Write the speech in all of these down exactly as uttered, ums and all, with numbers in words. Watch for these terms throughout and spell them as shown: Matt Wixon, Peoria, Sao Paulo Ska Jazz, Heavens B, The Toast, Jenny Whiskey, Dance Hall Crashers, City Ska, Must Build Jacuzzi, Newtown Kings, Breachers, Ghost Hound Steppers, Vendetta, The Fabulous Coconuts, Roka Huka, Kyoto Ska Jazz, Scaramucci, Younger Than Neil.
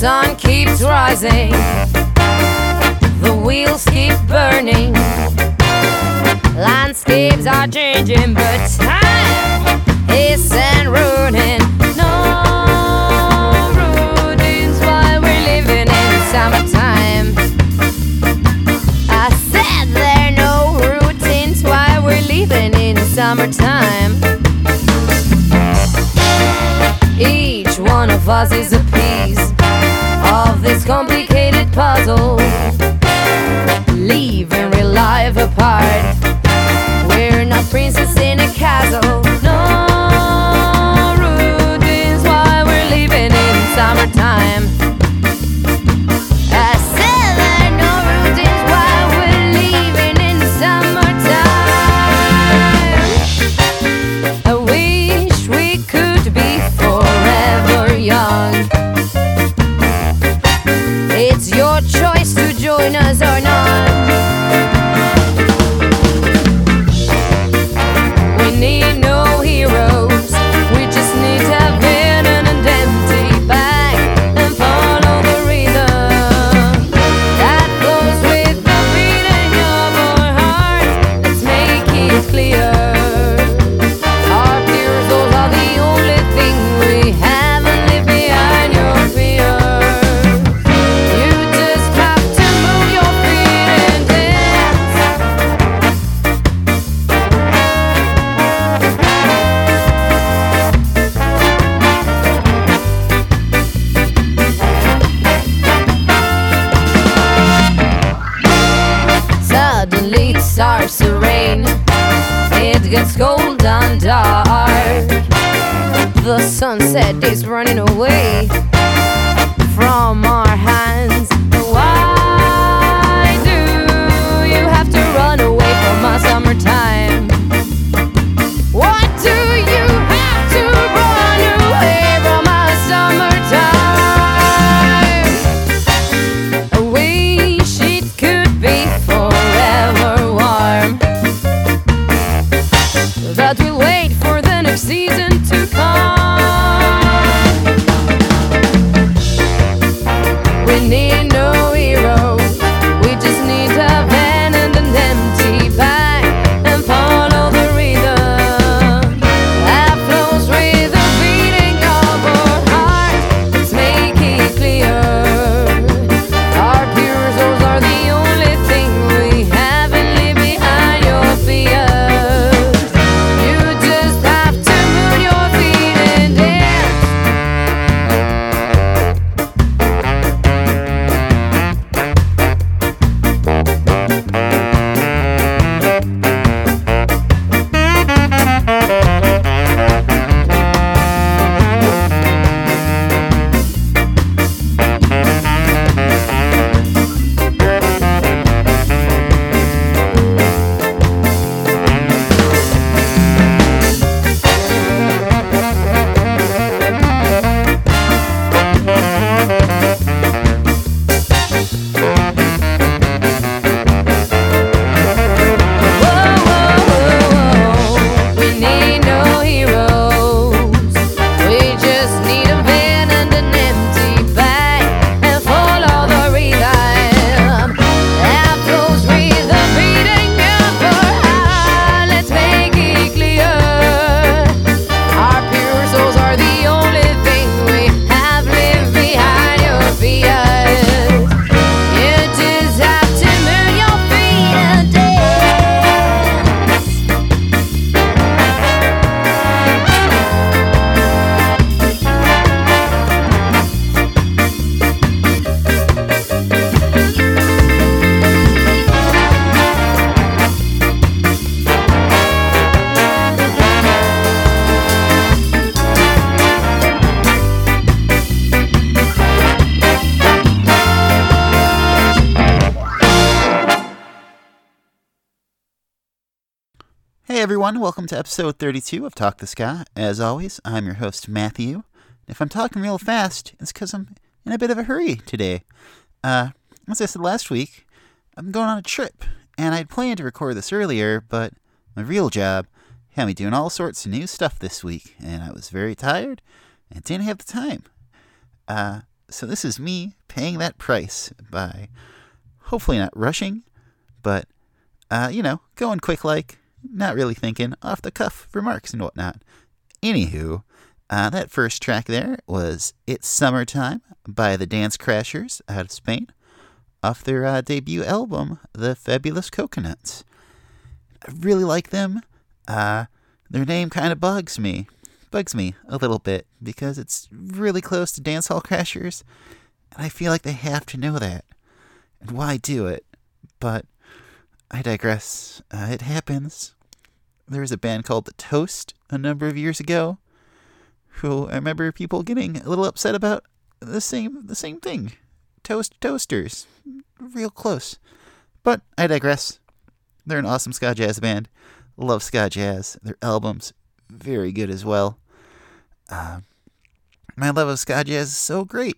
sun keeps rising, the wheels keep burning, landscapes are changing, but time isn't ruining. No routines while we're living in summertime. I said there are no routines while we're living in summertime. Each one of us is a piece of this complicated puzzle. Leave and real life apart. We're not princes in a castle. No routines while we're living in summertime. I said there are no routines while we're living in summertime. I wish we could be forever young. It's your choice to join us or not. Gets cold and dark. The sunset is running away from our hands. Why do you have to run away from our summertime? Why do you have to run away from our summertime? I wish it could be forever warm, but we'll wait for the next season to come. We need no hero, we just need a van and an empty bag, and follow the rhythm that flows with the beating of our heart. Let's make it clear, our pure souls are the only thing we have, and leave behind your fear. Welcome to episode thirty-two of Talk the Ska. As always, I'm your host, Matthew. If I'm talking real fast, it's because I'm in a bit of a hurry today. Uh, as I said last week, I'm going on a trip, and I'd planned to record this earlier, but my real job had me doing all sorts of new stuff this week, and I was very tired and didn't have the time. Uh, So this is me paying that price by hopefully not rushing, but, uh, you know, going quick like, not really thinking, off-the-cuff remarks and whatnot. Anywho, uh, that first track there was It's Summertime by the Dance Crashers out of Spain, off their uh, debut album, The Fabulous Coconuts. I really like them. Uh, their name kind of bugs me. Bugs me a little bit because it's really close to Dance Hall Crashers, and I feel like they have to know that. And why do it? But I digress. Uh, it happens. There was a band called The Toast a number of years ago, who I remember people getting a little upset about the same the same thing. Toast Toasters. Real close. But I digress. They're an awesome ska jazz band. Love ska jazz. Their albums, very good as well. Uh, my love of ska jazz is so great.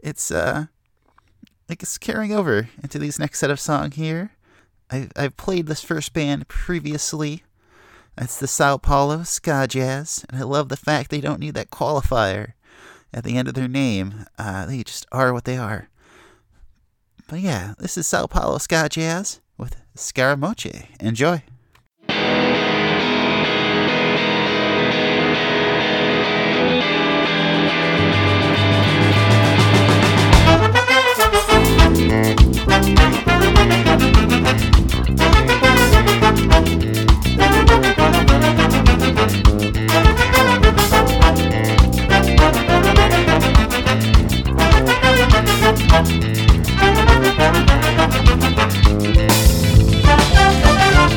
It's uh, like it's carrying over into these next set of songs here. I I've played this first band previously. It's the Sao Paulo Ska Jazz, and I love the fact they don't need that qualifier at the end of their name. Uh, they just are what they are. But yeah, this is Sao Paulo Ska Jazz with Scaramucci. Enjoy. We'll be right back.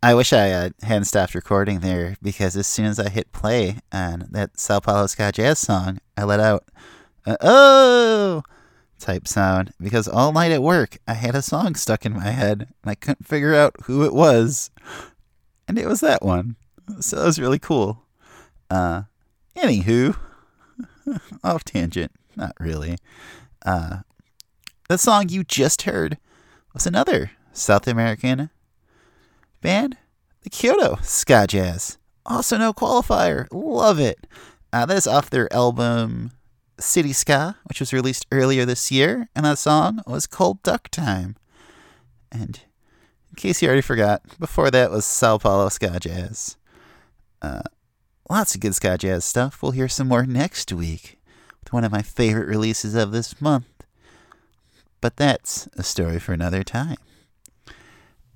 I wish I uh, hadn't stopped recording there, because as soon as I hit play on that Sao Paulo Ska Jazz song, I let out a oh type sound, because all night at work I had a song stuck in my head and I couldn't figure out who it was, and it was that one. So that was really cool. Uh, anywho, off tangent, not really. Uh, the song you just heard was another South American band, the Kyoto Ska Jazz. Also no qualifier. Love it. Uh, that is off their album City Ska, which was released earlier this year, and that song was called Duck Time. And in case you already forgot, before that was Sao Paulo Ska Jazz. Uh, lots of good Ska Jazz stuff. We'll hear some more next week with one of my favorite releases of this month. But that's a story for another time.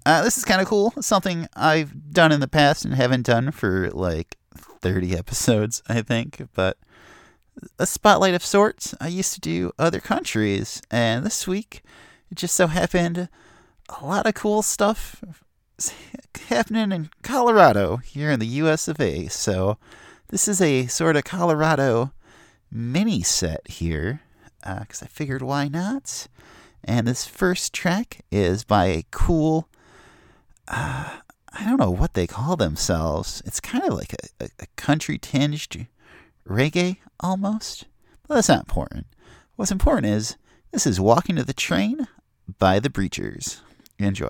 Uh, this is kind of cool. It's something I've done in the past and haven't done for like thirty episodes, I think. But a spotlight of sorts. I used to do other countries, and this week it just so happened a lot of cool stuff happening in Colorado here in the U S of A. So this is a sort of Colorado mini set here, because uh, I figured why not. And this first track is by a cool, uh, I don't know what they call themselves. It's kind of like a, a, a country-tinged reggae, almost. But that's not important. What's important is, this is Walking to the Train by the Breachers. Enjoy.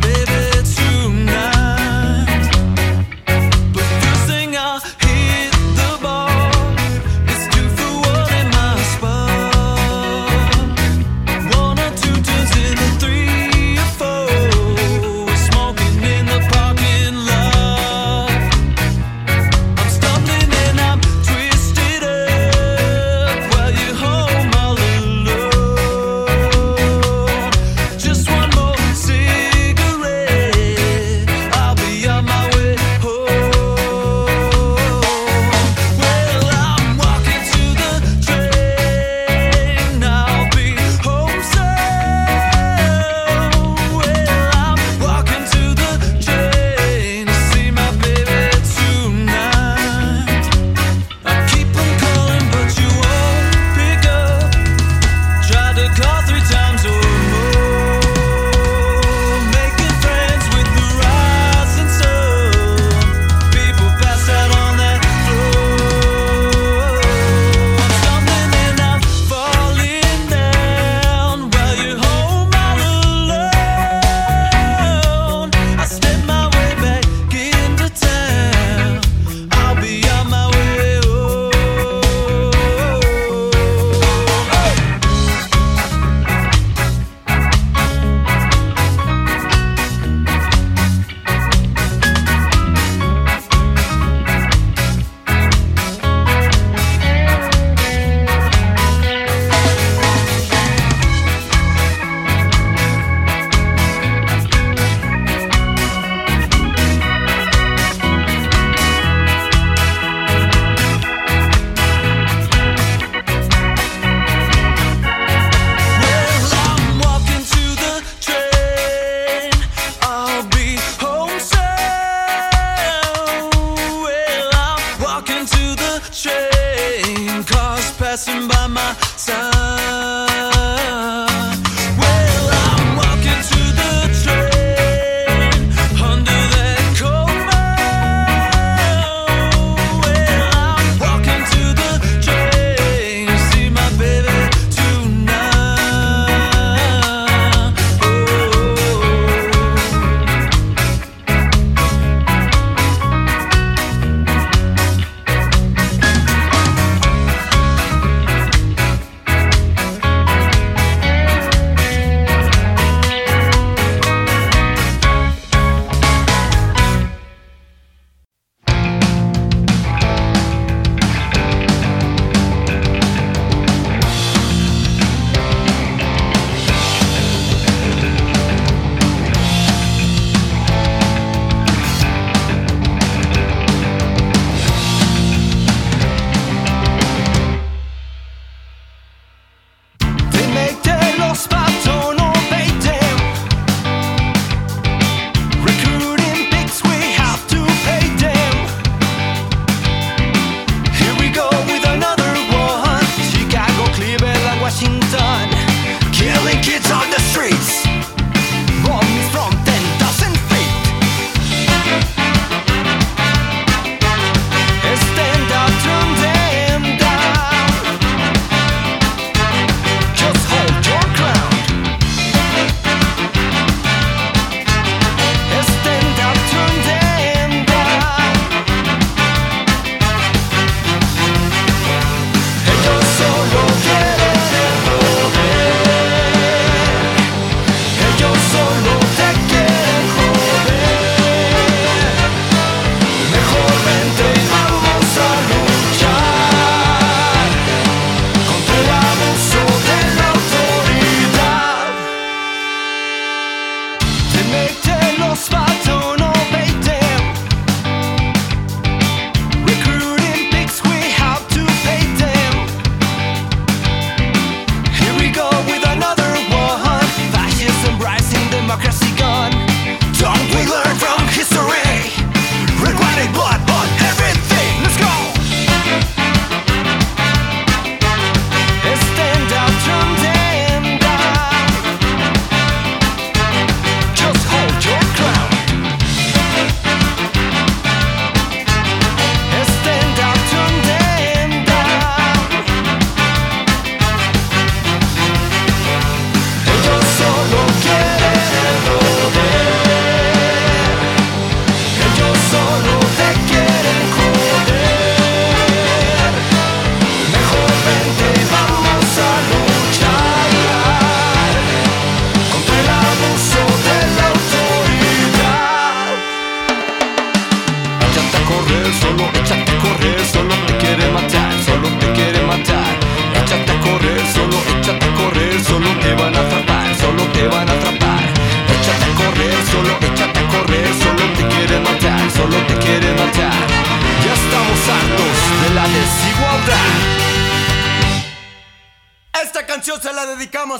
It's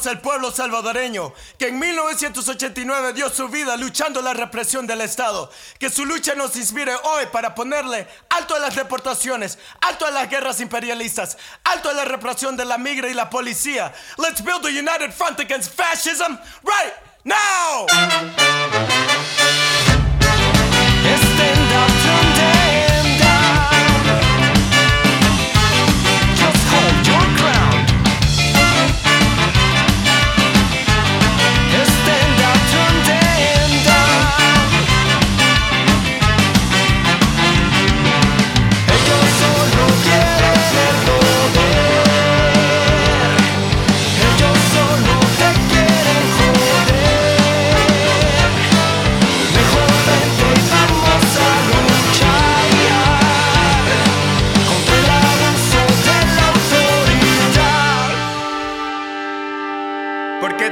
Al pueblo salvadoreño, que en mil novecientos ochenta y nueve dio su vida luchando la represión del Estado. Que su lucha nos inspire hoy para ponerle alto a las deportaciones, alto a las guerras imperialistas, alto a la represión de la migra y la policía. Let's build a united front against fascism right now! Stand up, turn them down. Just hold your ground.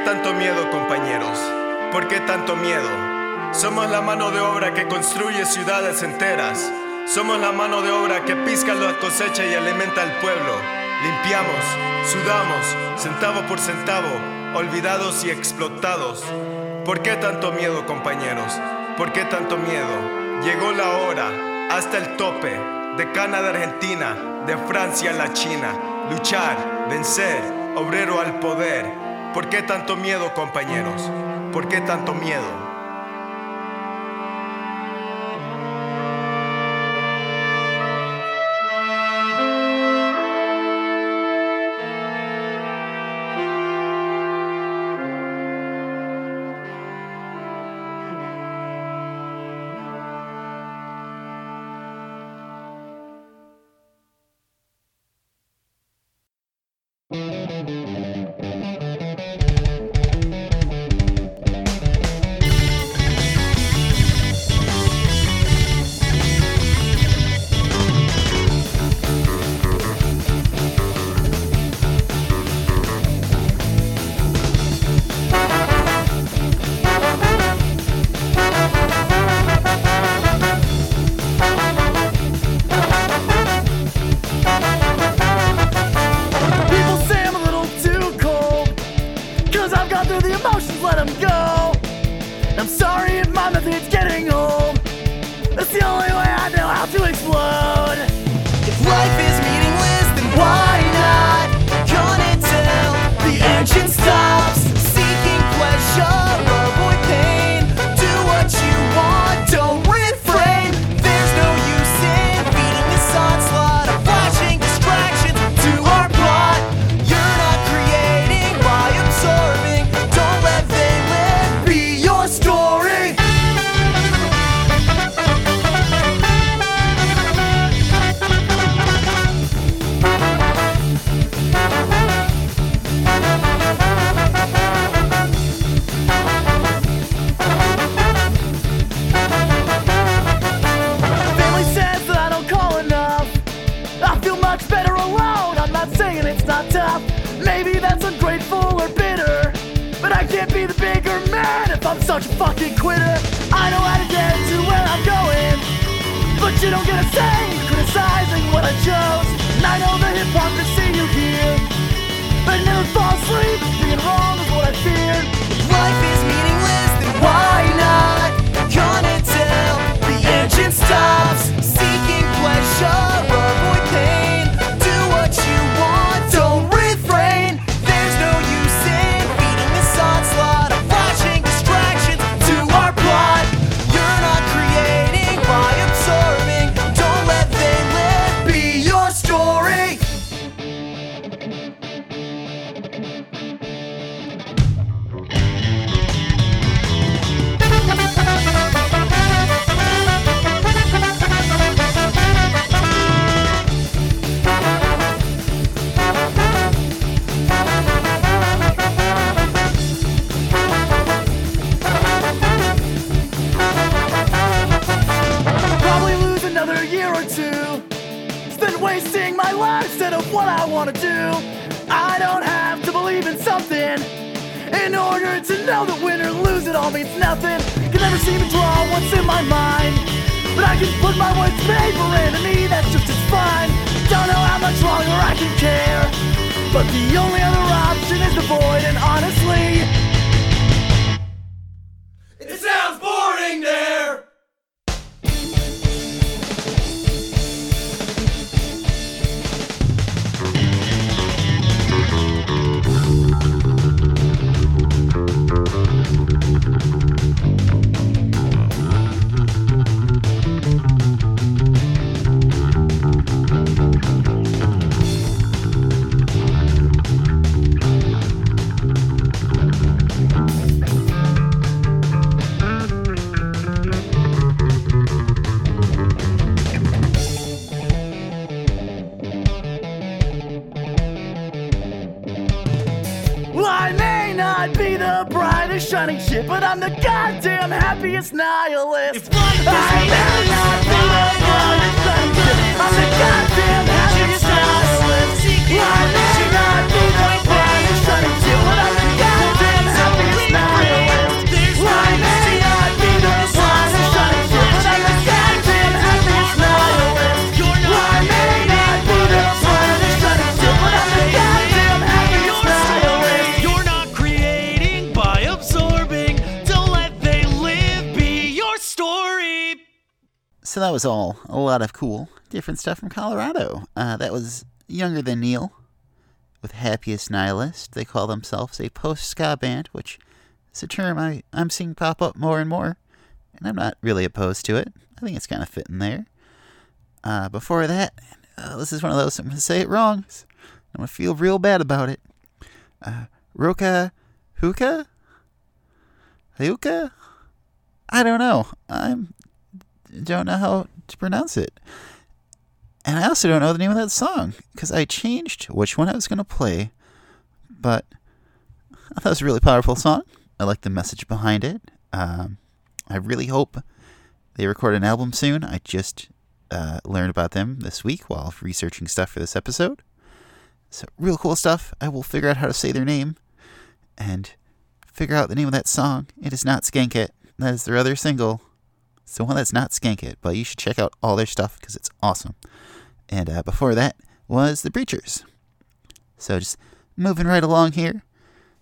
Tanto miedo, compañeros. ¿Por qué tanto miedo? Somos la mano de obra que construye ciudades enteras. Somos la mano de obra que pizca la cosecha y alimenta al pueblo. Limpiamos, sudamos, centavo por centavo, olvidados y explotados. ¿Por qué tanto miedo, compañeros? ¿Por qué tanto miedo? Llegó la hora, hasta el tope, de Canadá, Argentina, de Francia, la China. Luchar, vencer, obrero al poder. ¿Por qué tanto miedo, compañeros? ¿Por qué tanto miedo? Story. such a fucking quitter. I know how to get to where I'm going, but you don't get a say criticizing what I chose. And I know the hypocrisy you hear, but never fall asleep. Being wrong is what I feared. Life is meaningless, then why not? Gonna tell the engine stops. Seeking pleasure, avoid pain. Do what you want, don't refrain. There's no use in feeding this onslaught of flashing distractions to our plot. You're not creating by observing. Don't let they live be your story. Wasting my life instead of what I want to do. I don't have to believe in something in order to know that win or lose it all means nothing. Can never seem to draw what's in my mind, but I can put my words to paper, and to me that's just as fine. Don't know how much longer I can care, but the only other option is the void, and honestly, it sounds boring there. Shining shit, but I'm the goddamn happiest nihilist. I am not the brightest shining shit. I'm the goddamn happiest nihilist. I may not be the brightest shining shit, but I'm the goddamn happiest nihilist. I may not be the brightest shining shit, but I'm the goddamn happiest nihilist. I may not be the brightest shining shit, but I'm the goddamn happiest nihilist. So that was all a lot of cool, different stuff from Colorado. Uh, that was Younger Than Neil with Happiest Nihilist. They call themselves a post-ska band, which is a term I, I'm seeing pop up more and more, and I'm not really opposed to it. I think it's kind of fitting there. Uh, before that, uh, this is one of those, I'm going to say it wrong. I'm going to feel real bad about it. Uh, Roka Huka? Huka? I don't know. I'm... don't know how to pronounce it. And I also don't know the name of that song, because I changed which one I was going to play, but I thought it was a really powerful song. I like the message behind it. Um, I really hope they record an album soon. I just uh, learned about them this week while researching stuff for this episode. So real cool stuff. I will figure out how to say their name and figure out the name of that song. It is not Skank It. That is their other single. It's the one that's not Skank It, but you should check out all their stuff because it's awesome. And uh, before that was the Breachers. So just moving right along here,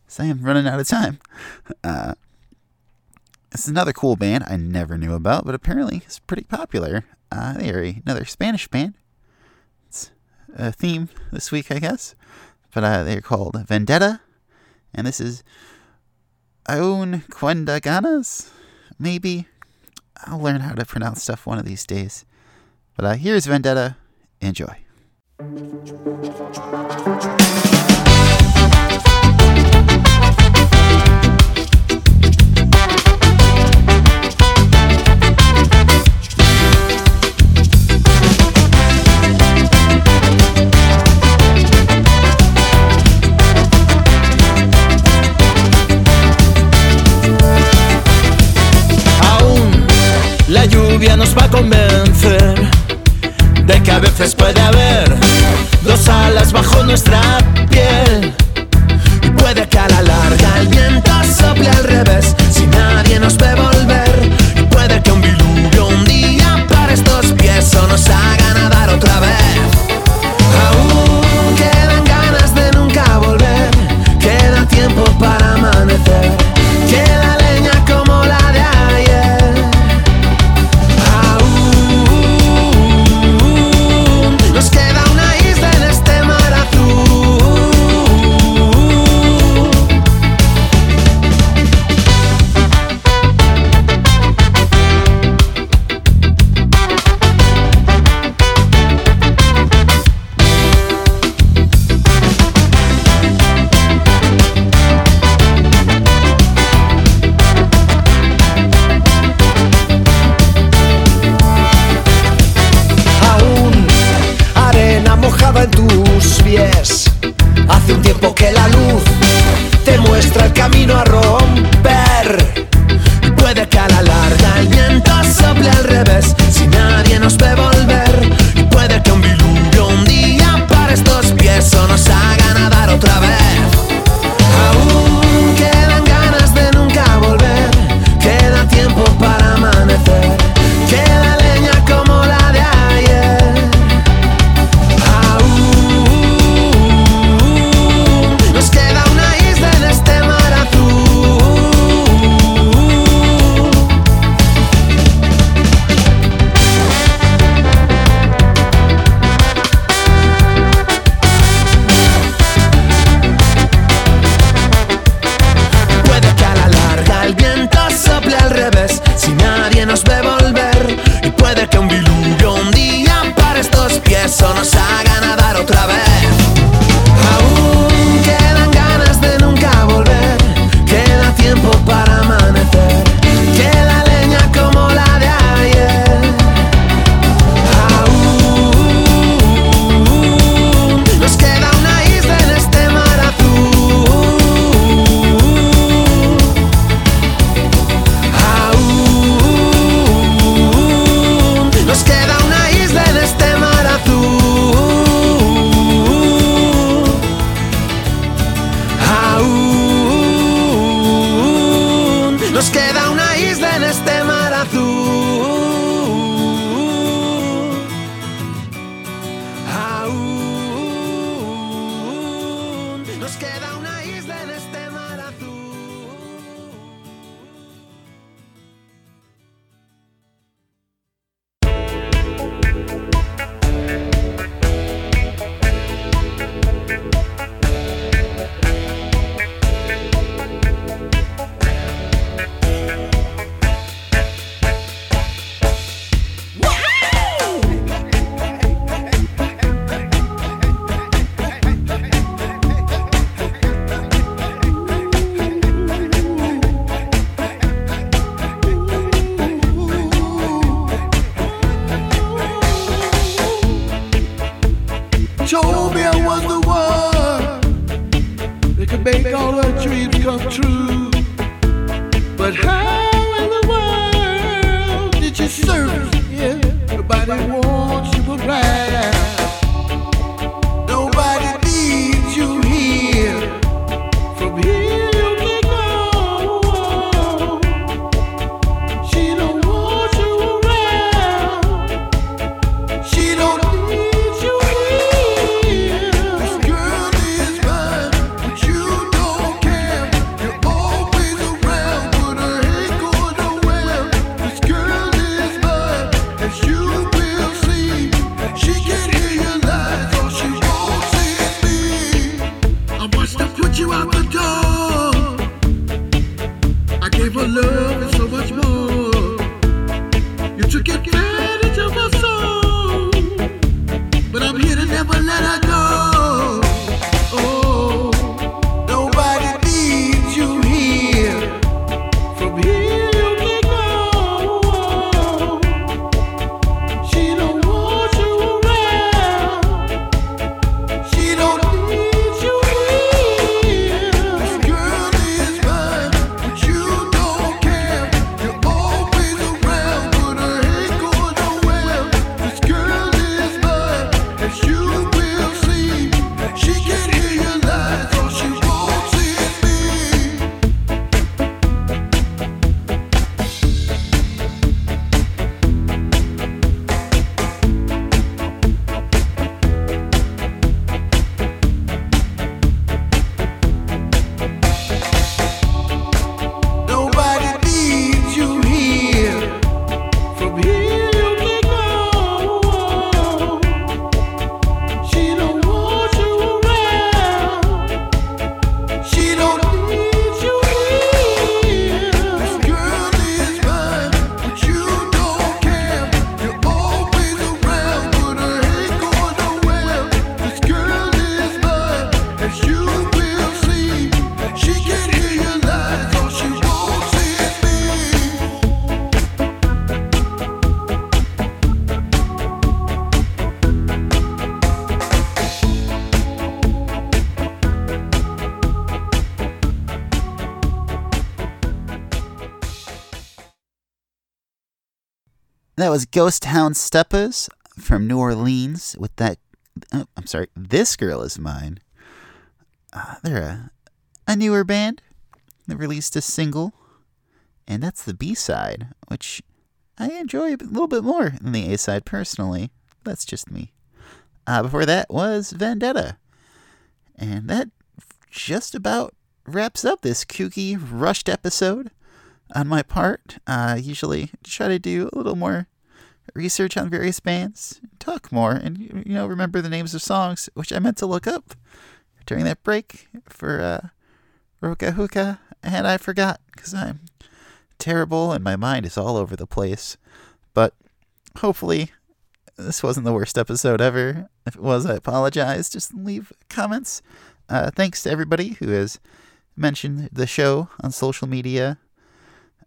because I am running out of time. Uh, this is another cool band I never knew about, but apparently it's pretty popular. Uh, they are another Spanish band. It's a theme this week, I guess. But uh, they're called Vendetta, and this is Aun Cuando Ganas, maybe. I'll learn how to pronounce stuff one of these days. But uh, here's Vendetta. Enjoy. La lluvia nos va a convencer de que a veces puede haber dos alas bajo nuestra piel. Y puede que a la larga el viento sople al revés si nadie nos camino a romper. Y puede que a la larga el viento sople al revés, si nadie nos ve volver. Y puede que un diluvio un día para estos pies o nos haga nadar otra vez. Aún quedan ganas de nunca volver, queda tiempo para amanecer, queda leña como la de ayer. Aún nos queda una isla en este mar azul. Puede que a la larga el viento sople al revés, si nadie nos ve volver. Y puede que un diluvio un día para estos pies o nos haga nadar otra vez. Aún quedan ganas de nunca volver, queda tiempo para amanecer, queda leña como la de ayer. Aún nos queda una isla en este mar azul. Aún nos queda una isla en este mar azul. Aún nos queda una isla en este mar azul. Aún nos queda una isla en este mar azul. Told me I was the one that could make all her dreams come true. But how in the world did you serve me? Nobody wants you around, nobody needs you here. From here you can go. She don't want you around, she don't need you here. This girl is mine, but you don't care. You're always around, but I ain't going nowhere. This girl is mine, and you will see. She can hear your lies, or she won't see me. I must have put you out the door. I gave her love and so much more. You took advantage of my soul, but I'm here to never let her go. Oh, nobody needs you here. From here you can go. She don't want you around, she don't need you here. This girl is mine, but you don't care. You're always around, but I ain't going nowhere. This girl is mine, and you will see. That was Ghost Hound Steppers from New Orleans with that. Oh, I'm sorry. This Girl Is Mine. Uh, they're a, a newer band. They released a single, and that's the B-side, which I enjoy a little bit more than the A-side personally. That's just me. Uh, before that was Vendetta. And that just about wraps up this kooky, rushed episode on my part. I uh, usually try to do a little more research on various bands, talk more, and, you know, remember the names of songs, which I meant to look up during that break for uh, Roka Huka, and I forgot because I'm terrible and my mind is all over the place. But hopefully this wasn't the worst episode ever. If it was, I apologize. Just leave comments. Uh, thanks to everybody who has mentioned the show on social media.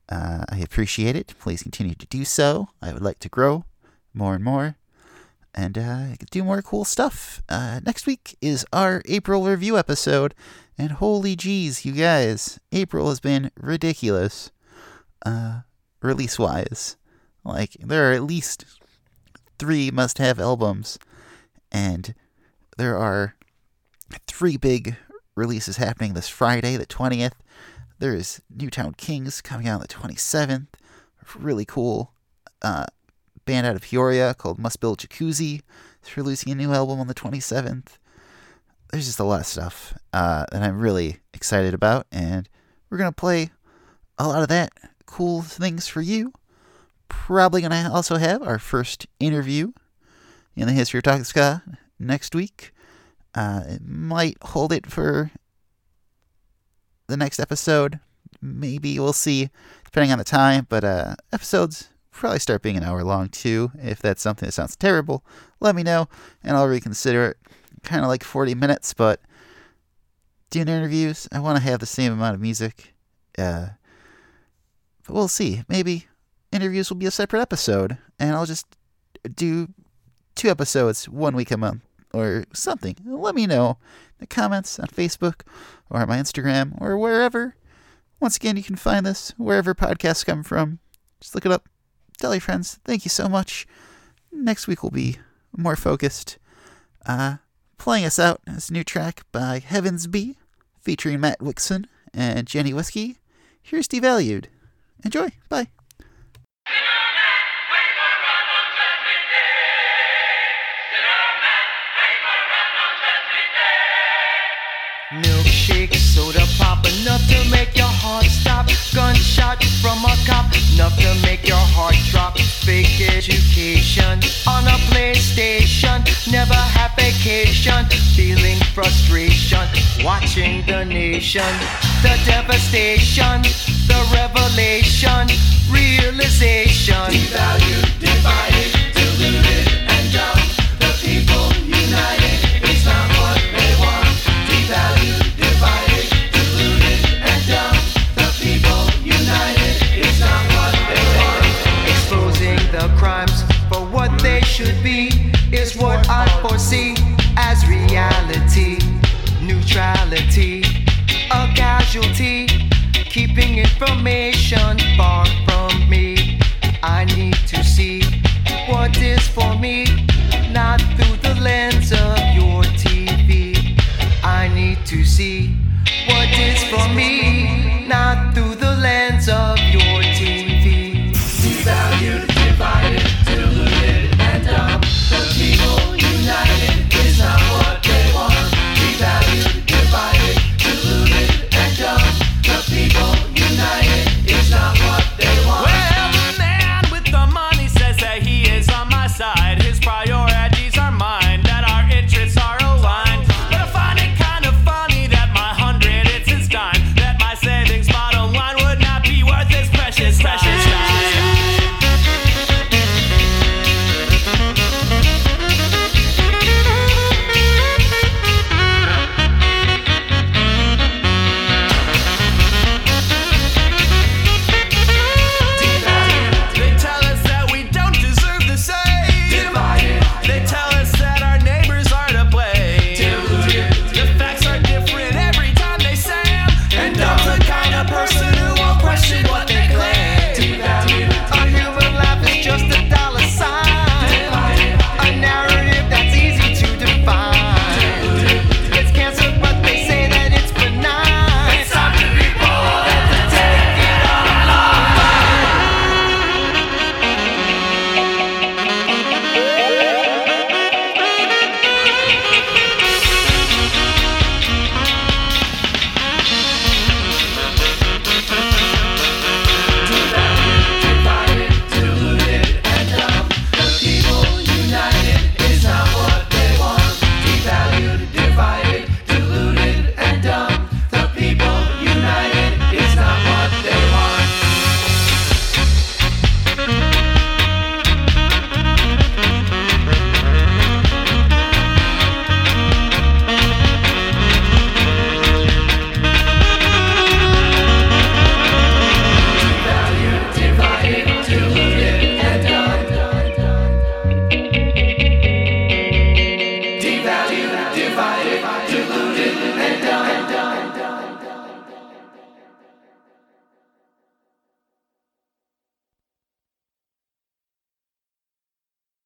Uh, I appreciate it. Please continue to do so. I would like to grow more and more and uh, do more cool stuff. Uh, next week is our April review episode. And holy jeez, you guys, April has been ridiculous uh, release-wise. Like, there are at least three must-have albums, and there are three big releases happening this Friday, the twentieth. There is Newtown Kings coming out on the twenty-seventh. Really cool uh, band out of Peoria called Must Build Jacuzzi. It's releasing a new album on the twenty-seventh. There's just a lot of stuff uh, that I'm really excited about, and we're going to play a lot of that cool things for you. Probably going to also have our first interview in the history of Talking Ska next week. Uh, it might hold it for the next episode. Maybe we'll see, depending on the time. But uh, episodes probably start being an hour long too. If that's something that sounds terrible, let me know and I'll reconsider it. Kind of like forty minutes, but doing interviews, I want to have the same amount of music. Uh, but we'll see. Maybe interviews will be a separate episode, and I'll just do two episodes one week a month or something. Let me know in the comments on Facebook or on my Instagram or wherever. Once again, you can find this wherever podcasts come from. Just look it up. Tell your friends. Thank you so much. Next week will be more focused. Uh, playing us out is a new track by Heavens B, featuring Matt Wixon and Jenny Whiskey. Here's Devalued. Enjoy. Bye. Milkshake, soda pop, enough to make your heart stop. Gunshot from a cop, enough to make your heart drop. Fake education on a PlayStation, never have vacation. Feeling frustration, watching the nation. The devastation, the revelation, realization. Devalued, divided, deluded, and dumb. The people united, it's not what they want. Devalued, divided, deluded, and dumb. The people united, it's not what they want. Exposing the crimes for what they should be is what I foresee as reality. Neutrality, a casualty, keeping information far.